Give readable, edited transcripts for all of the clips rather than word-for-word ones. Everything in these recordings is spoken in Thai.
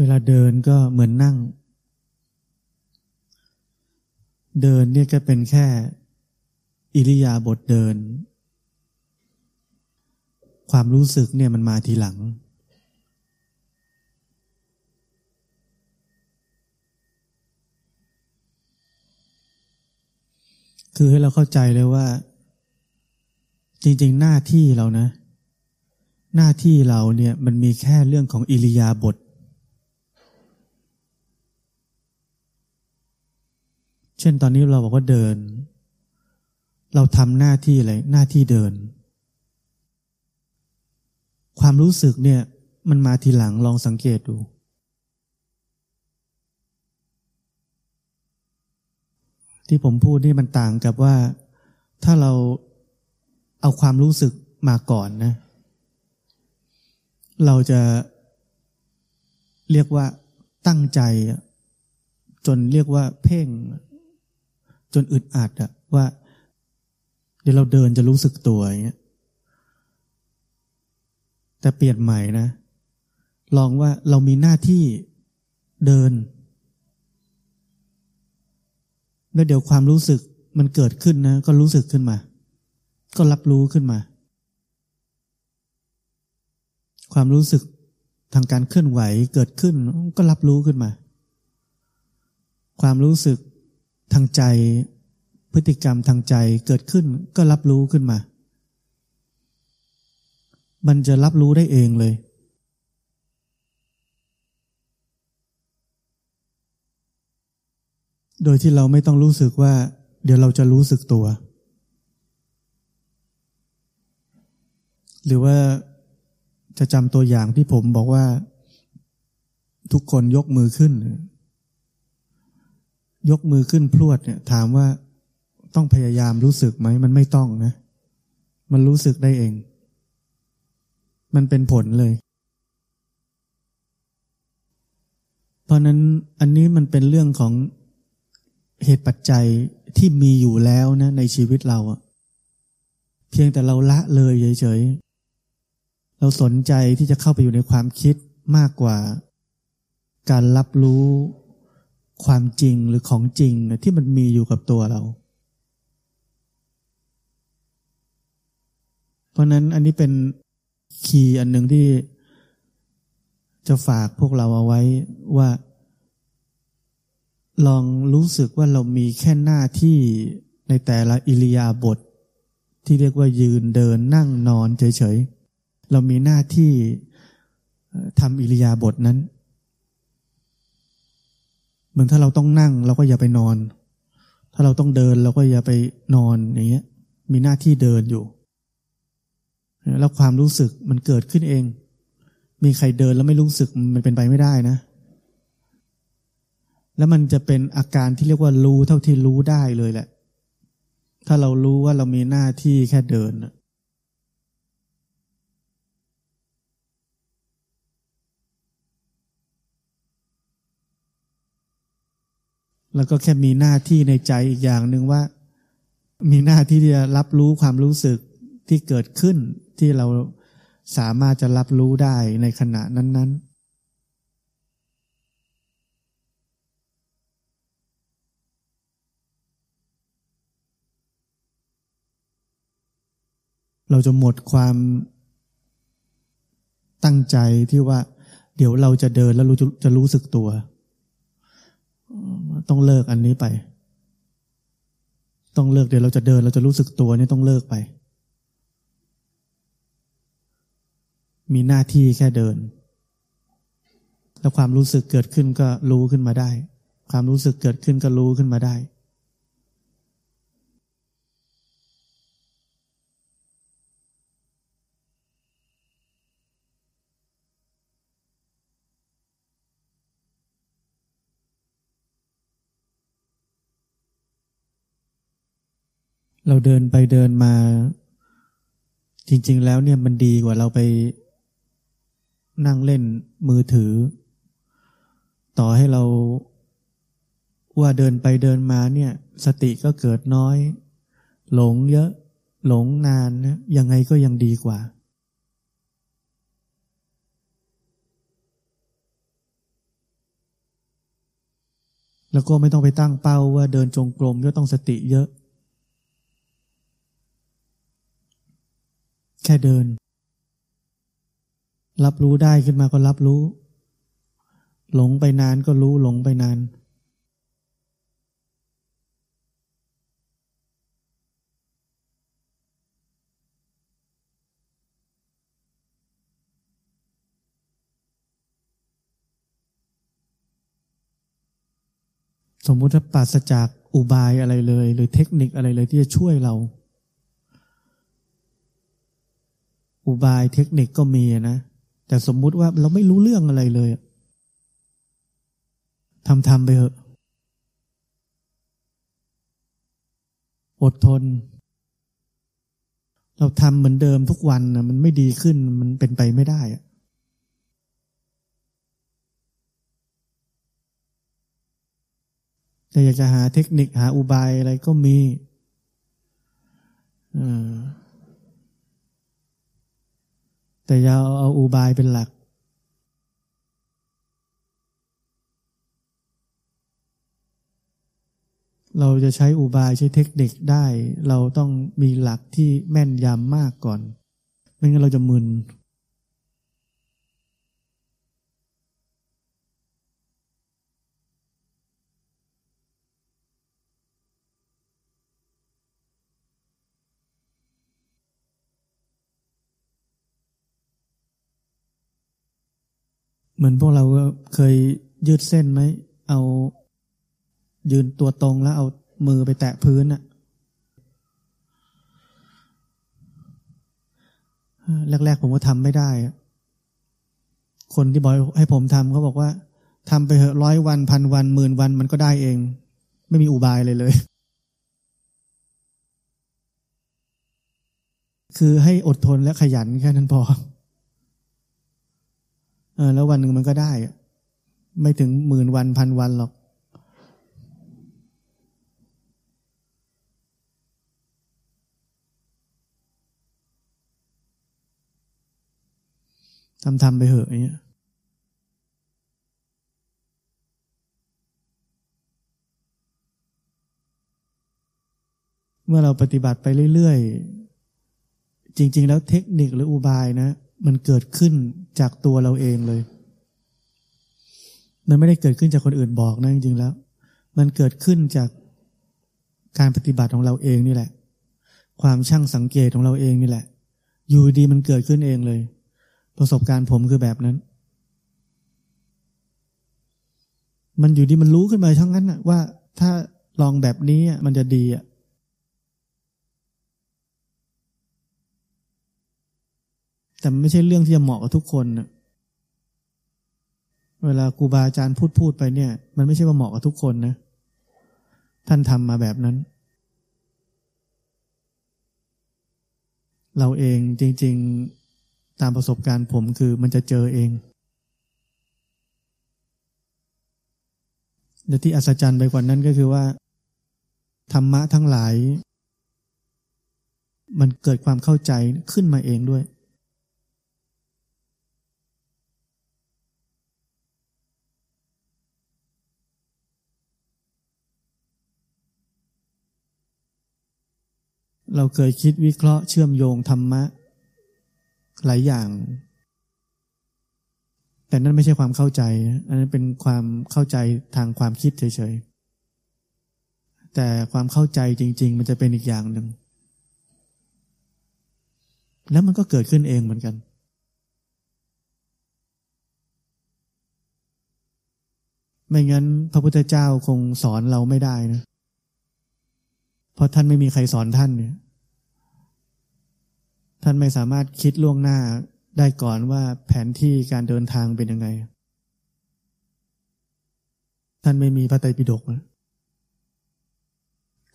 เวลาเดินก็เหมือนนั่งเดินเนี่ยก็เป็นแค่อิริยาบถเดินความรู้สึกเนี่ยมันมาทีหลังคือให้เราเข้าใจเลยว่าจริงๆหน้าที่เรานะหน้าที่เราเนี่ยมันมีแค่เรื่องของอิริยาบถเช่นตอนนี้เราบอกว่าเดินเราทำหน้าที่อะไรหน้าที่เดินความรู้สึกเนี่ยมันมาทีหลังลองสังเกตดูที่ผมพูดนี่มันต่างกับว่าถ้าเราเอาความรู้สึกมาก่อนนะเราจะเรียกว่าตั้งใจจนเรียกว่าเพ่งจนอึดอัดอะว่าเดี๋ยวเราเดินจะรู้สึกตัวอย่างเงี้ยแต่เปลี่ยนใหม่นะลองว่าเรามีหน้าที่เดินแล้วเดี๋ยวความรู้สึกมันเกิดขึ้นนะก็รู้สึกขึ้นมาก็รับรู้ขึ้นมาความรู้สึกทางการเคลื่อนไหวเกิดขึ้นก็รับรู้ขึ้นมาความรู้สึกทางใจพฤติกรรมทางใจเกิดขึ้นก็รับรู้ขึ้นมามันจะรับรู้ได้เองเลยโดยที่เราไม่ต้องรู้สึกว่าเดี๋ยวเราจะรู้สึกตัวหรือว่าจะจำตัวอย่างที่ผมบอกว่าทุกคนยกมือขึ้นพรวดเนี่ยถามว่าต้องพยายามรู้สึกไหมมันไม่ต้องนะมันรู้สึกได้เองมันเป็นผลเลยเพราะนั้นอันนี้มันเป็นเรื่องของเหตุปัจจัยที่มีอยู่แล้วนะในชีวิตเราอะเพียงแต่เราละเลยเฉยๆเราสนใจที่จะเข้าไปอยู่ในความคิดมากกว่าการรับรู้ความจริงหรือของจริงที่มันมีอยู่กับตัวเราเพราะนั้นอันนี้เป็นคีย์อันหนึ่งที่จะฝากพวกเราเอาไว้ว่าลองรู้สึกว่าเรามีแค่หน้าที่ในแต่ละอิริยาบถที่เรียกว่ายืนเดินนั่งนอนเฉยๆเรามีหน้าที่ทำอิริยาบถนั้นเหมือนถ้าเราต้องนั่งเราก็อย่าไปนอนถ้าเราต้องเดินเราก็อย่าไปนอนอย่างเงี้ยมีหน้าที่เดินอยู่แล้วความรู้สึกมันเกิดขึ้นเองมีใครเดินแล้วไม่รู้สึกมันเป็นไปไม่ได้นะแล้วมันจะเป็นอาการที่เรียกว่ารู้เท่าที่รู้ได้เลยแหละถ้าเรารู้ว่าเรามีหน้าที่แค่เดินแล้วก็แค่มีหน้าที่ในใจอีกอย่างหนึ่งว่ามีหน้าที่ที่จะรับรู้ความรู้สึกที่เกิดขึ้นที่เราสามารถจะรับรู้ได้ในขณะนั้นๆเราจะหมดความตั้งใจที่ว่าเดี๋ยวเราจะเดินแล้วจะรู้สึกตัวต้องเลิกอันนี้ไปต้องเลิกเดี๋ยวเราจะเดินเราจะรู้สึกตัวนี่ต้องเลิกไปมีหน้าที่แค่เดินแล้วความรู้สึกเกิดขึ้นก็รู้ขึ้นมาได้ความรู้สึกเกิดขึ้นก็รู้ขึ้นมาได้เราเดินไปเดินมาจริงๆแล้วเนี่ยมันดีกว่าเราไปนั่งเล่นมือถือต่อให้เราว่าเดินไปเดินมาเนี่ยสติก็เกิดน้อยหลงเยอะหลงนานนะยังไงก็ยังดีกว่า แล้วก็ไม่ต้องไปตั้งเป้าว่าเดินจงกรมก็ต้องสติเยอะแค่เดินรับรู้ได้ขึ้นมาก็รับรู้หลงไปนานก็รู้หลงไปนานสมมุติถ้าปราศจากอุบายอะไรเลยหรือเทคนิคอะไรเลยที่จะช่วยเราอุบายเทคนิคก็มีนะแต่สมมุติว่าเราไม่รู้เรื่องอะไรเลยทำไปเถอะอดทนเราทำเหมือนเดิมทุกวันนะมันไม่ดีขึ้นมันเป็นไปไม่ได้แต่อยากจะหาเทคนิคหาอุบายอะไรก็มีแต่อย่าเอาอุบายเป็นหลักเราจะใช้อุบายใช้เทคนิคได้เราต้องมีหลักที่แม่นยำมากก่อนไม่งั้นเราจะมึนเหมือนพวกเราก็เคยยืดเส้นไหมเอายืนตัวตรงแล้วเอามือไปแตะพื้นน่ะแรกๆผมก็ทำไม่ได้คนที่บอกให้ผมทำเขาบอกว่าทำไปเหอะ100 วัน 1,000 วัน 10,000 วันมันก็ได้เองไม่มีอุบายเลยคือให้อดทนและขยันแค่นั้นพอแล้ววันหนึ่งมันก็ได้ไม่ถึง10,000 วัน 1,000 วันหรอกทำไปเหอะอย่างเงี้ยเมื่อเราปฏิบัติไปเรื่อยๆจริงๆแล้วเทคนิคหรืออุบายนะมันเกิดขึ้นจากตัวเราเองเลยมันไม่ได้เกิดขึ้นจากคนอื่นบอกนะจริงๆแล้วมันเกิดขึ้นจากการปฏิบัติของเราเองนี่แหละความช่างสังเกตของเราเองนี่แหละอยู่ดีมันเกิดขึ้นเองเลยประสบการณ์ผมคือแบบนั้นมันอยู่ดีมันรู้ขึ้นมาทั้งนั้นนะว่าถ้าลองแบบนี้มันจะดีแต่ไม่ใช่เรื่องที่จะเหมาะกับทุกคนนะเวลาครูบาอาจารย์พูดไปเนี่ยมันไม่ใช่ว่าเหมาะกับทุกคนนะท่านทำมาแบบนั้นเราเองจริงๆตามประสบการณ์ผมคือมันจะเจอเองและที่อัศจรรย์ไปกว่านั้นก็คือว่าธรรมะทั้งหลายมันเกิดความเข้าใจขึ้นมาเองด้วยเราเคยคิดวิเคราะห์เชื่อมโยงธรรมะหลายอย่างแต่นั่นไม่ใช่ความเข้าใจอันนั้นเป็นความเข้าใจทางความคิดเฉยๆแต่ความเข้าใจจริงๆมันจะเป็นอีกอย่างหนึ่งแล้วมันก็เกิดขึ้นเองเหมือนกันไม่งั้นพระพุทธเจ้าคงสอนเราไม่ได้นะเพราะท่านไม่มีใครสอนท่านเนี่ยท่านไม่สามารถคิดล่วงหน้าได้ก่อนว่าแผนที่การเดินทางเป็นยังไงท่านไม่มีพระไตรปิฎกนะ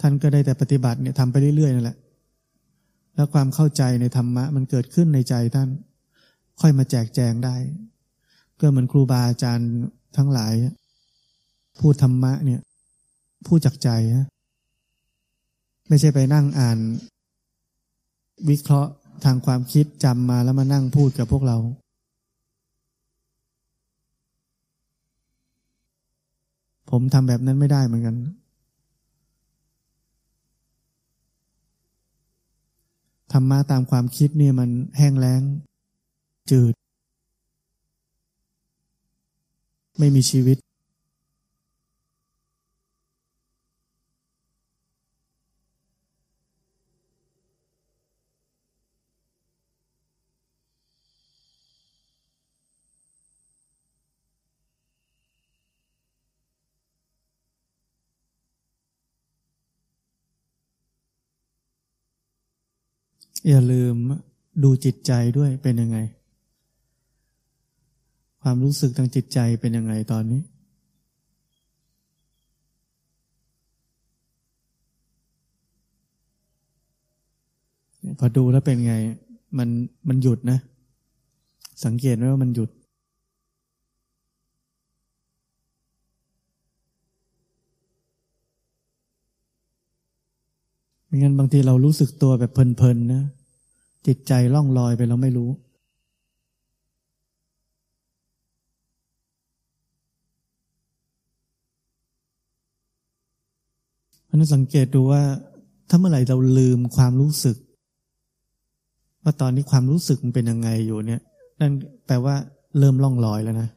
ท่านก็ได้แต่ปฏิบัติเนี่ยทำไปเรื่อยๆนั่นแหละแล้วความเข้าใจในธรรมะมันเกิดขึ้นในใจท่านค่อยมาแจกแจงได้ก็เหมือนครูบาอาจารย์ทั้งหลายพูดธรรมะเนี่ยพูดจากใจนะไม่ใช่ไปนั่งอ่านวิเคราะห์ทางความคิดจำมาแล้วมานั่งพูดกับพวกเราผ ผมทำแบบนั้นไม่ได้เหมือนกันธรรมะตามความคิดเนี่ยมันแห้งแล้งจืดไม่มีชีวิตอย่าลืมดูจิตใจด้วยเป็นยังไงความรู้สึกทางจิตใจเป็นยังไงตอนนี้พอดูแล้วเป็นไงมันหยุดนะสังเกตไหมว่ามันหยุดไม่งั้นบางทีเรารู้สึกตัวแบบเพลินๆนะจิตใจล่องลอยไปเราไม่รู้อันนั้นสังเกตดูว่าถ้าเมื่อไหร่เราลืมความรู้สึกว่าตอนนี้ความรู้สึกมันเป็นยังไงอยู่เนี่ยนั่นแปลว่าเริ่มล่องลอยแล้วนะ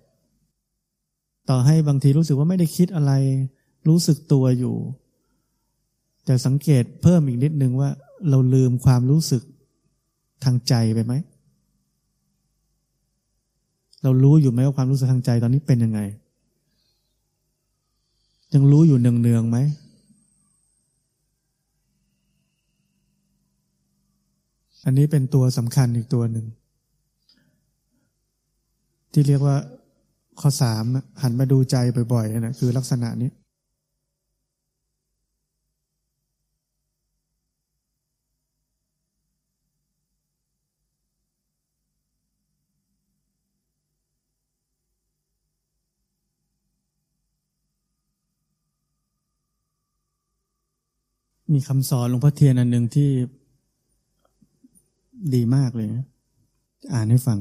ต่อให้บางทีรู้สึกว่าไม่ได้คิดอะไรรู้สึกตัวอยู่แต่สังเกตเพิ่มอีกนิดนึงว่าเราลืมความรู้สึกทางใจไปไหมเรารู้อยู่ไหมว่าความรู้สึกทางใจตอนนี้เป็นยังไงยังรู้อยู่เนืองๆไหมอันนี้เป็นตัวสำคัญอีกตัวหนึ่งที่เรียกว่าข้อ3หันมาดูใจบ่อยๆนะคือลักษณะนี้มีคำสอนหลวงพ่อเทียนอันหนึ่งที่ดีมากเลยนะอ่านให้ฟัง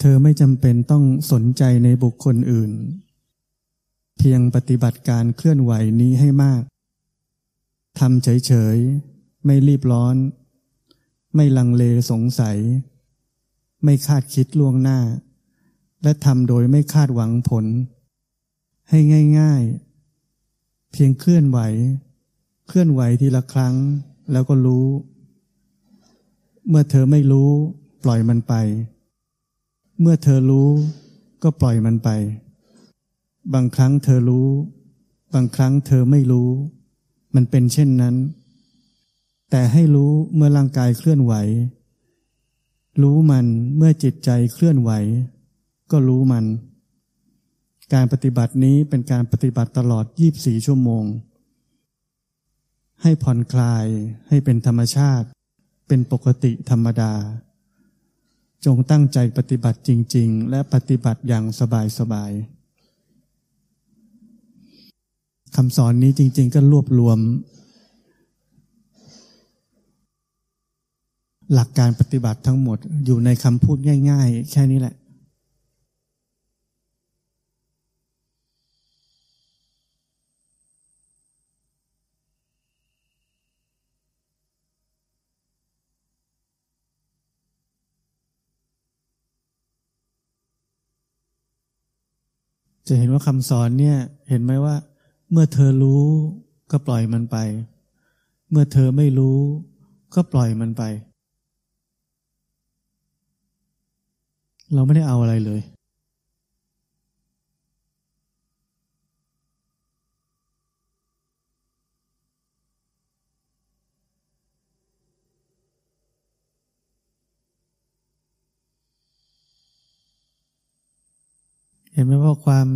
เธอไม่จำเป็นต้องสนใจในบุคคลอื่นเพียงปฏิบัติการเคลื่อนไหวนี้ให้มากทำเฉยๆไม่รีบร้อนไม่ลังเลสงสัยไม่คาดคิดล่วงหน้าและทำโดยไม่คาดหวังผลให้ง่ายๆเพียงเคลื่อนไหวทีละครั้งแล้วก็รู้เมื่อเธอไม่รู้ปล่อยมันไปเมื่อเธอรู้ก็ปล่อยมันไปบางครั้งเธอรู้บางครั้งเธอไม่รู้มันเป็นเช่นนั้นแต่ให้รู้เมื่อร่างกายเคลื่อนไหวรู้มันเมื่อจิตใจเคลื่อนไหวก็รู้มันการปฏิบัตินี้เป็นการปฏิบัติตลอด24ชั่วโมงให้ผ่อนคลายให้เป็นธรรมชาติเป็นปกติธรรมดาจงตั้งใจปฏิบัติจริงๆและปฏิบัติอย่างสบายๆคำสอนนี้จริงๆก็รวบรวมหลักการปฏิบัติทั้งหมดอยู่ในคำพูดง่ายๆแค่นี้แหละจะเห็นว่าคำสอนเนี่ยเห็นไหมว่าเมื่อเธอรู้ก็ปล่อยมันไปเมื่อเธอไม่รู้ก็ปล่อยมันไปเราไม่ได้เอาอะไรเลยเห็นไหมว่าความ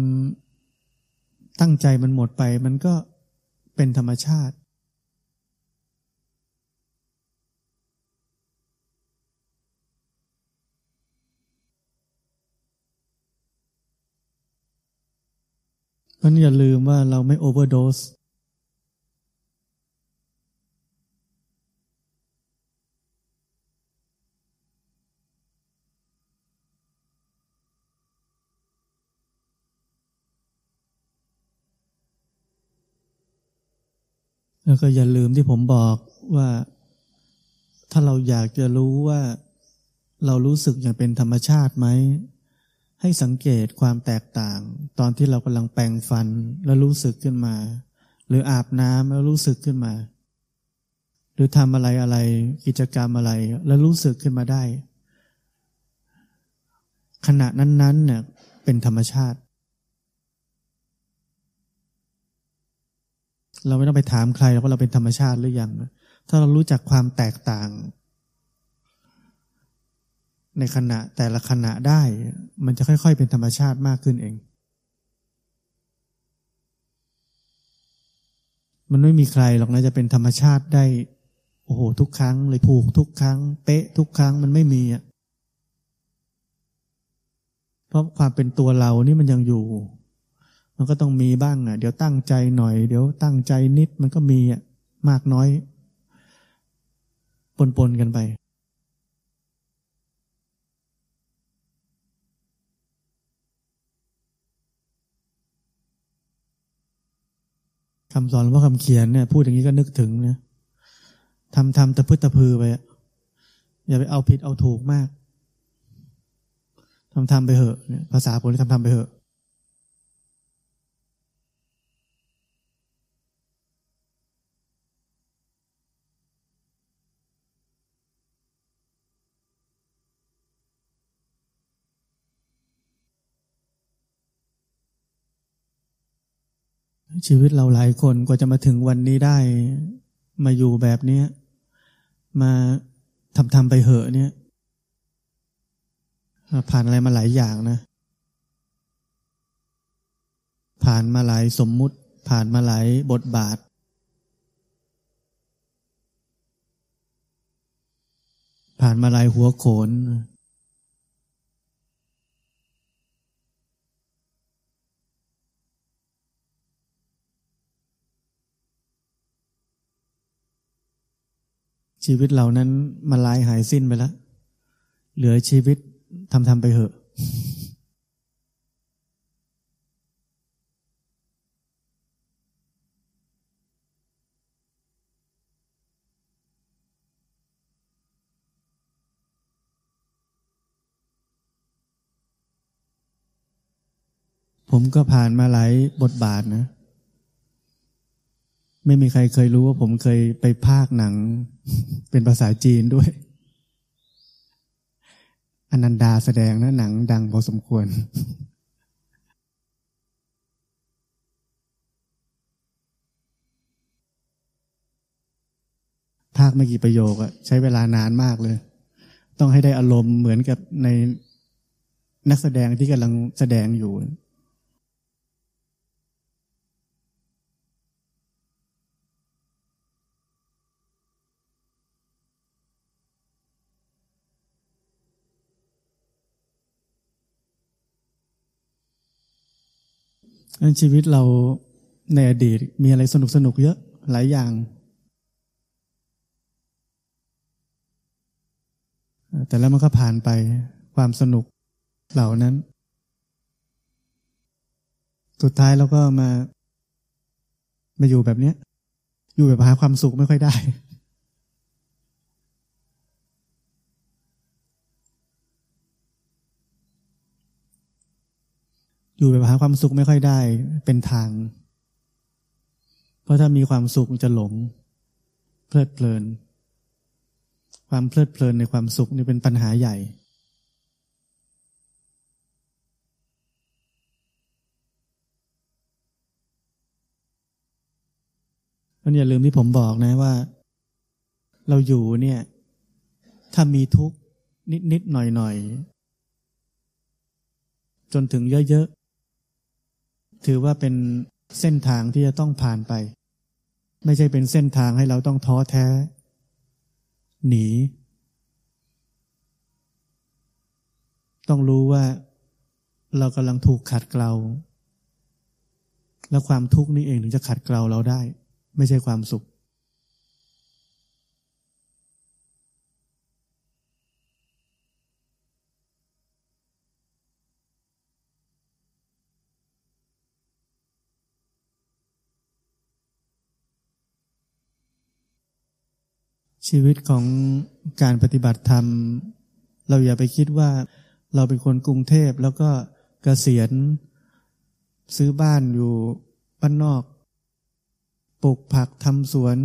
ตั้งใจมันหมดไปมันก็เป็นธรรมชาติเพราะอย่าลืมว่าเราไม่โอเวอร์โดส แล้วก็อย่าลืมที่ผมบอกว่าถ้าเราอยากจะรู้ว่าเรารู้สึกอย่างเป็นธรรมชาติไหมให้สังเกตความแตกต่างตอนที่เรากำลังแปรงฟันแล้วรู้สึกขึ้นมาหรืออาบน้ำแล้วรู้สึกขึ้นมาหรือทำอะไรกิจกรรมอะไรแล้วรู้สึกขึ้นมาได้ขณะนั้นๆเนี่ยเป็นธรรมชาติเราไม่ต้องไปถามใครว่าเราเป็นธรรมชาติหรือยังถ้าเรารู้จักความแตกต่างในขณะแต่ละขณะได้มันจะค่อยๆเป็นธรรมชาติมากขึ้นเองมันไม่มีใครหรอกนะจะเป็นธรรมชาติได้โอ้โหทุกครั้งเลยผูกทุกครั้งเป๊ะทุกครั้งมันไม่มีอ่ะเพราะความเป็นตัวเรานี่มันยังอยู่มันก็ต้องมีบ้างอ่ะเดี๋ยวตั้งใจหน่อยเดี๋ยวตั้งใจนิดมันก็มีอ่ะมากน้อยปนๆกันไปคำสอนหลวงพ่อคำเขียนเนี่ยพูดอย่างนี้ก็นึกถึงนะทำตะพึดตะพือไปอย่าไปเอาผิดเอาถูกมากทำไปเหอะเนี่ยภาษาผมเลยทำไปเหอะชีวิตเราหลายคนกว่าจะมาถึงวันนี้ได้มาอยู่แบบนี้มาทำไปเหอะเนี่ยผ่านอะไรมาหลายอย่างนะผ่านมาหลายสมมุติผ่านมาหลายบทบาทผ่านมาหลายหัวโขนชีวิตเหล่านั้นมาลายหายสิ้นไปแล้วเหลือชีวิตทำไปเหอะผมก็ผ่านมาหลายบทบาทนะไม่มีใครเคยรู้ว่าผมเคยไปพากย์หนังเป็นภาษาจีนด้วยอนันดาแสดงนะหนังดังพอสมควรพากย์ไม่กี่ประโยคอะใช้เวลานานมากเลยต้องให้ได้อารมณ์เหมือนกับในนักแสดงที่กำลังแสดงอยู่ชีวิตเราในอดีตมีอะไรสนุกๆเยอะหลายอย่างแต่แล้วมันก็ผ่านไปความสนุกเหล่านั้นสุดท้ายเราก็มาอยู่แบบนี้อยู่แบบหาความสุขไม่ค่อยได้อยู่แบบหาความสุขไม่ค่อยได้เป็นทางเพราะถ้ามีความสุขจะหลงเพลิดเพลินความเพลิดเพลินในความสุขนี่เป็นปัญหาใหญ่อย่าลืมที่ผมบอกนะว่าเราอยู่เนี่ยถ้ามีทุกข์นิดๆหน่อยๆจนถึงเยอะๆถือว่าเป็นเส้นทางที่จะต้องผ่านไปไม่ใช่เป็นเส้นทางให้เราต้องท้อแท้หนีต้องรู้ว่าเรากำลังถูกขัดเกลาและความทุกข์นี้เองถึงจะขัดเกลาเราได้ไม่ใช่ความสุข ชีวิตของการปฏิบัติธรรมเราอย่าไปคิดว่าเราเป็นคนกรุงเทพแล้วก็เกษียณซื้อบ้านอยู่บ้านนอกปลูกผักทำสวน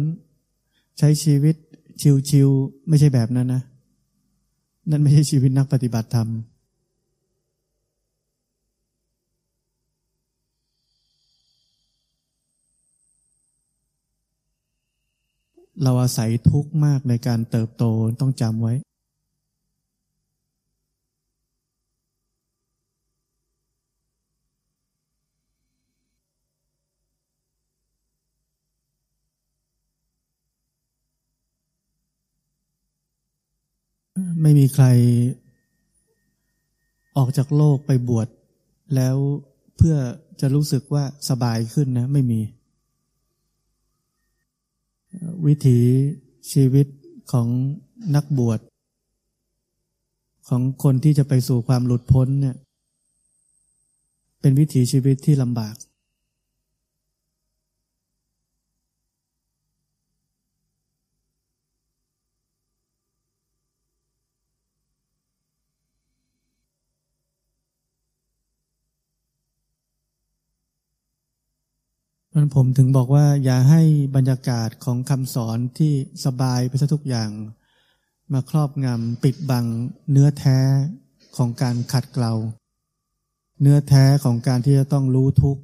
ใช้ชีวิตชิวๆไม่ใช่แบบนั้นนะนั่นไม่ใช่ชีวิตนักปฏิบัติธรรมเราอาศัยทุกข์มากในการเติบโตต้องจำไว้ไม่มีใครออกจากโลกไปบวชแล้วเพื่อจะรู้สึกว่าสบายขึ้นนะไม่มีวิถีชีวิตของนักบวชของคนที่จะไปสู่ความหลุดพ้นเนี่ยเป็นวิถีชีวิตที่ลำบากผมถึงบอกว่าอย่าให้บรรยากาศของคำสอนที่สบายไปซะทุกอย่างมาครอบงำปิดบังเนื้อแท้ของการขัดเกลาเนื้อแท้ของการที่จะต้องรู้ทุกข์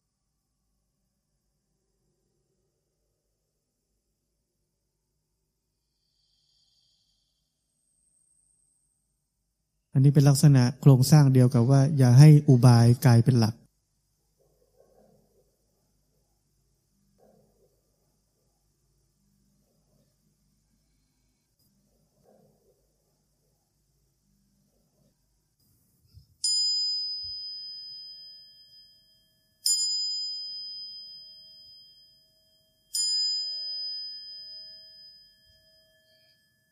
อันนี้เป็นลักษณะโครงสร้างเดียวกับว่าอย่าให้อุบายกลายเป็นหลัก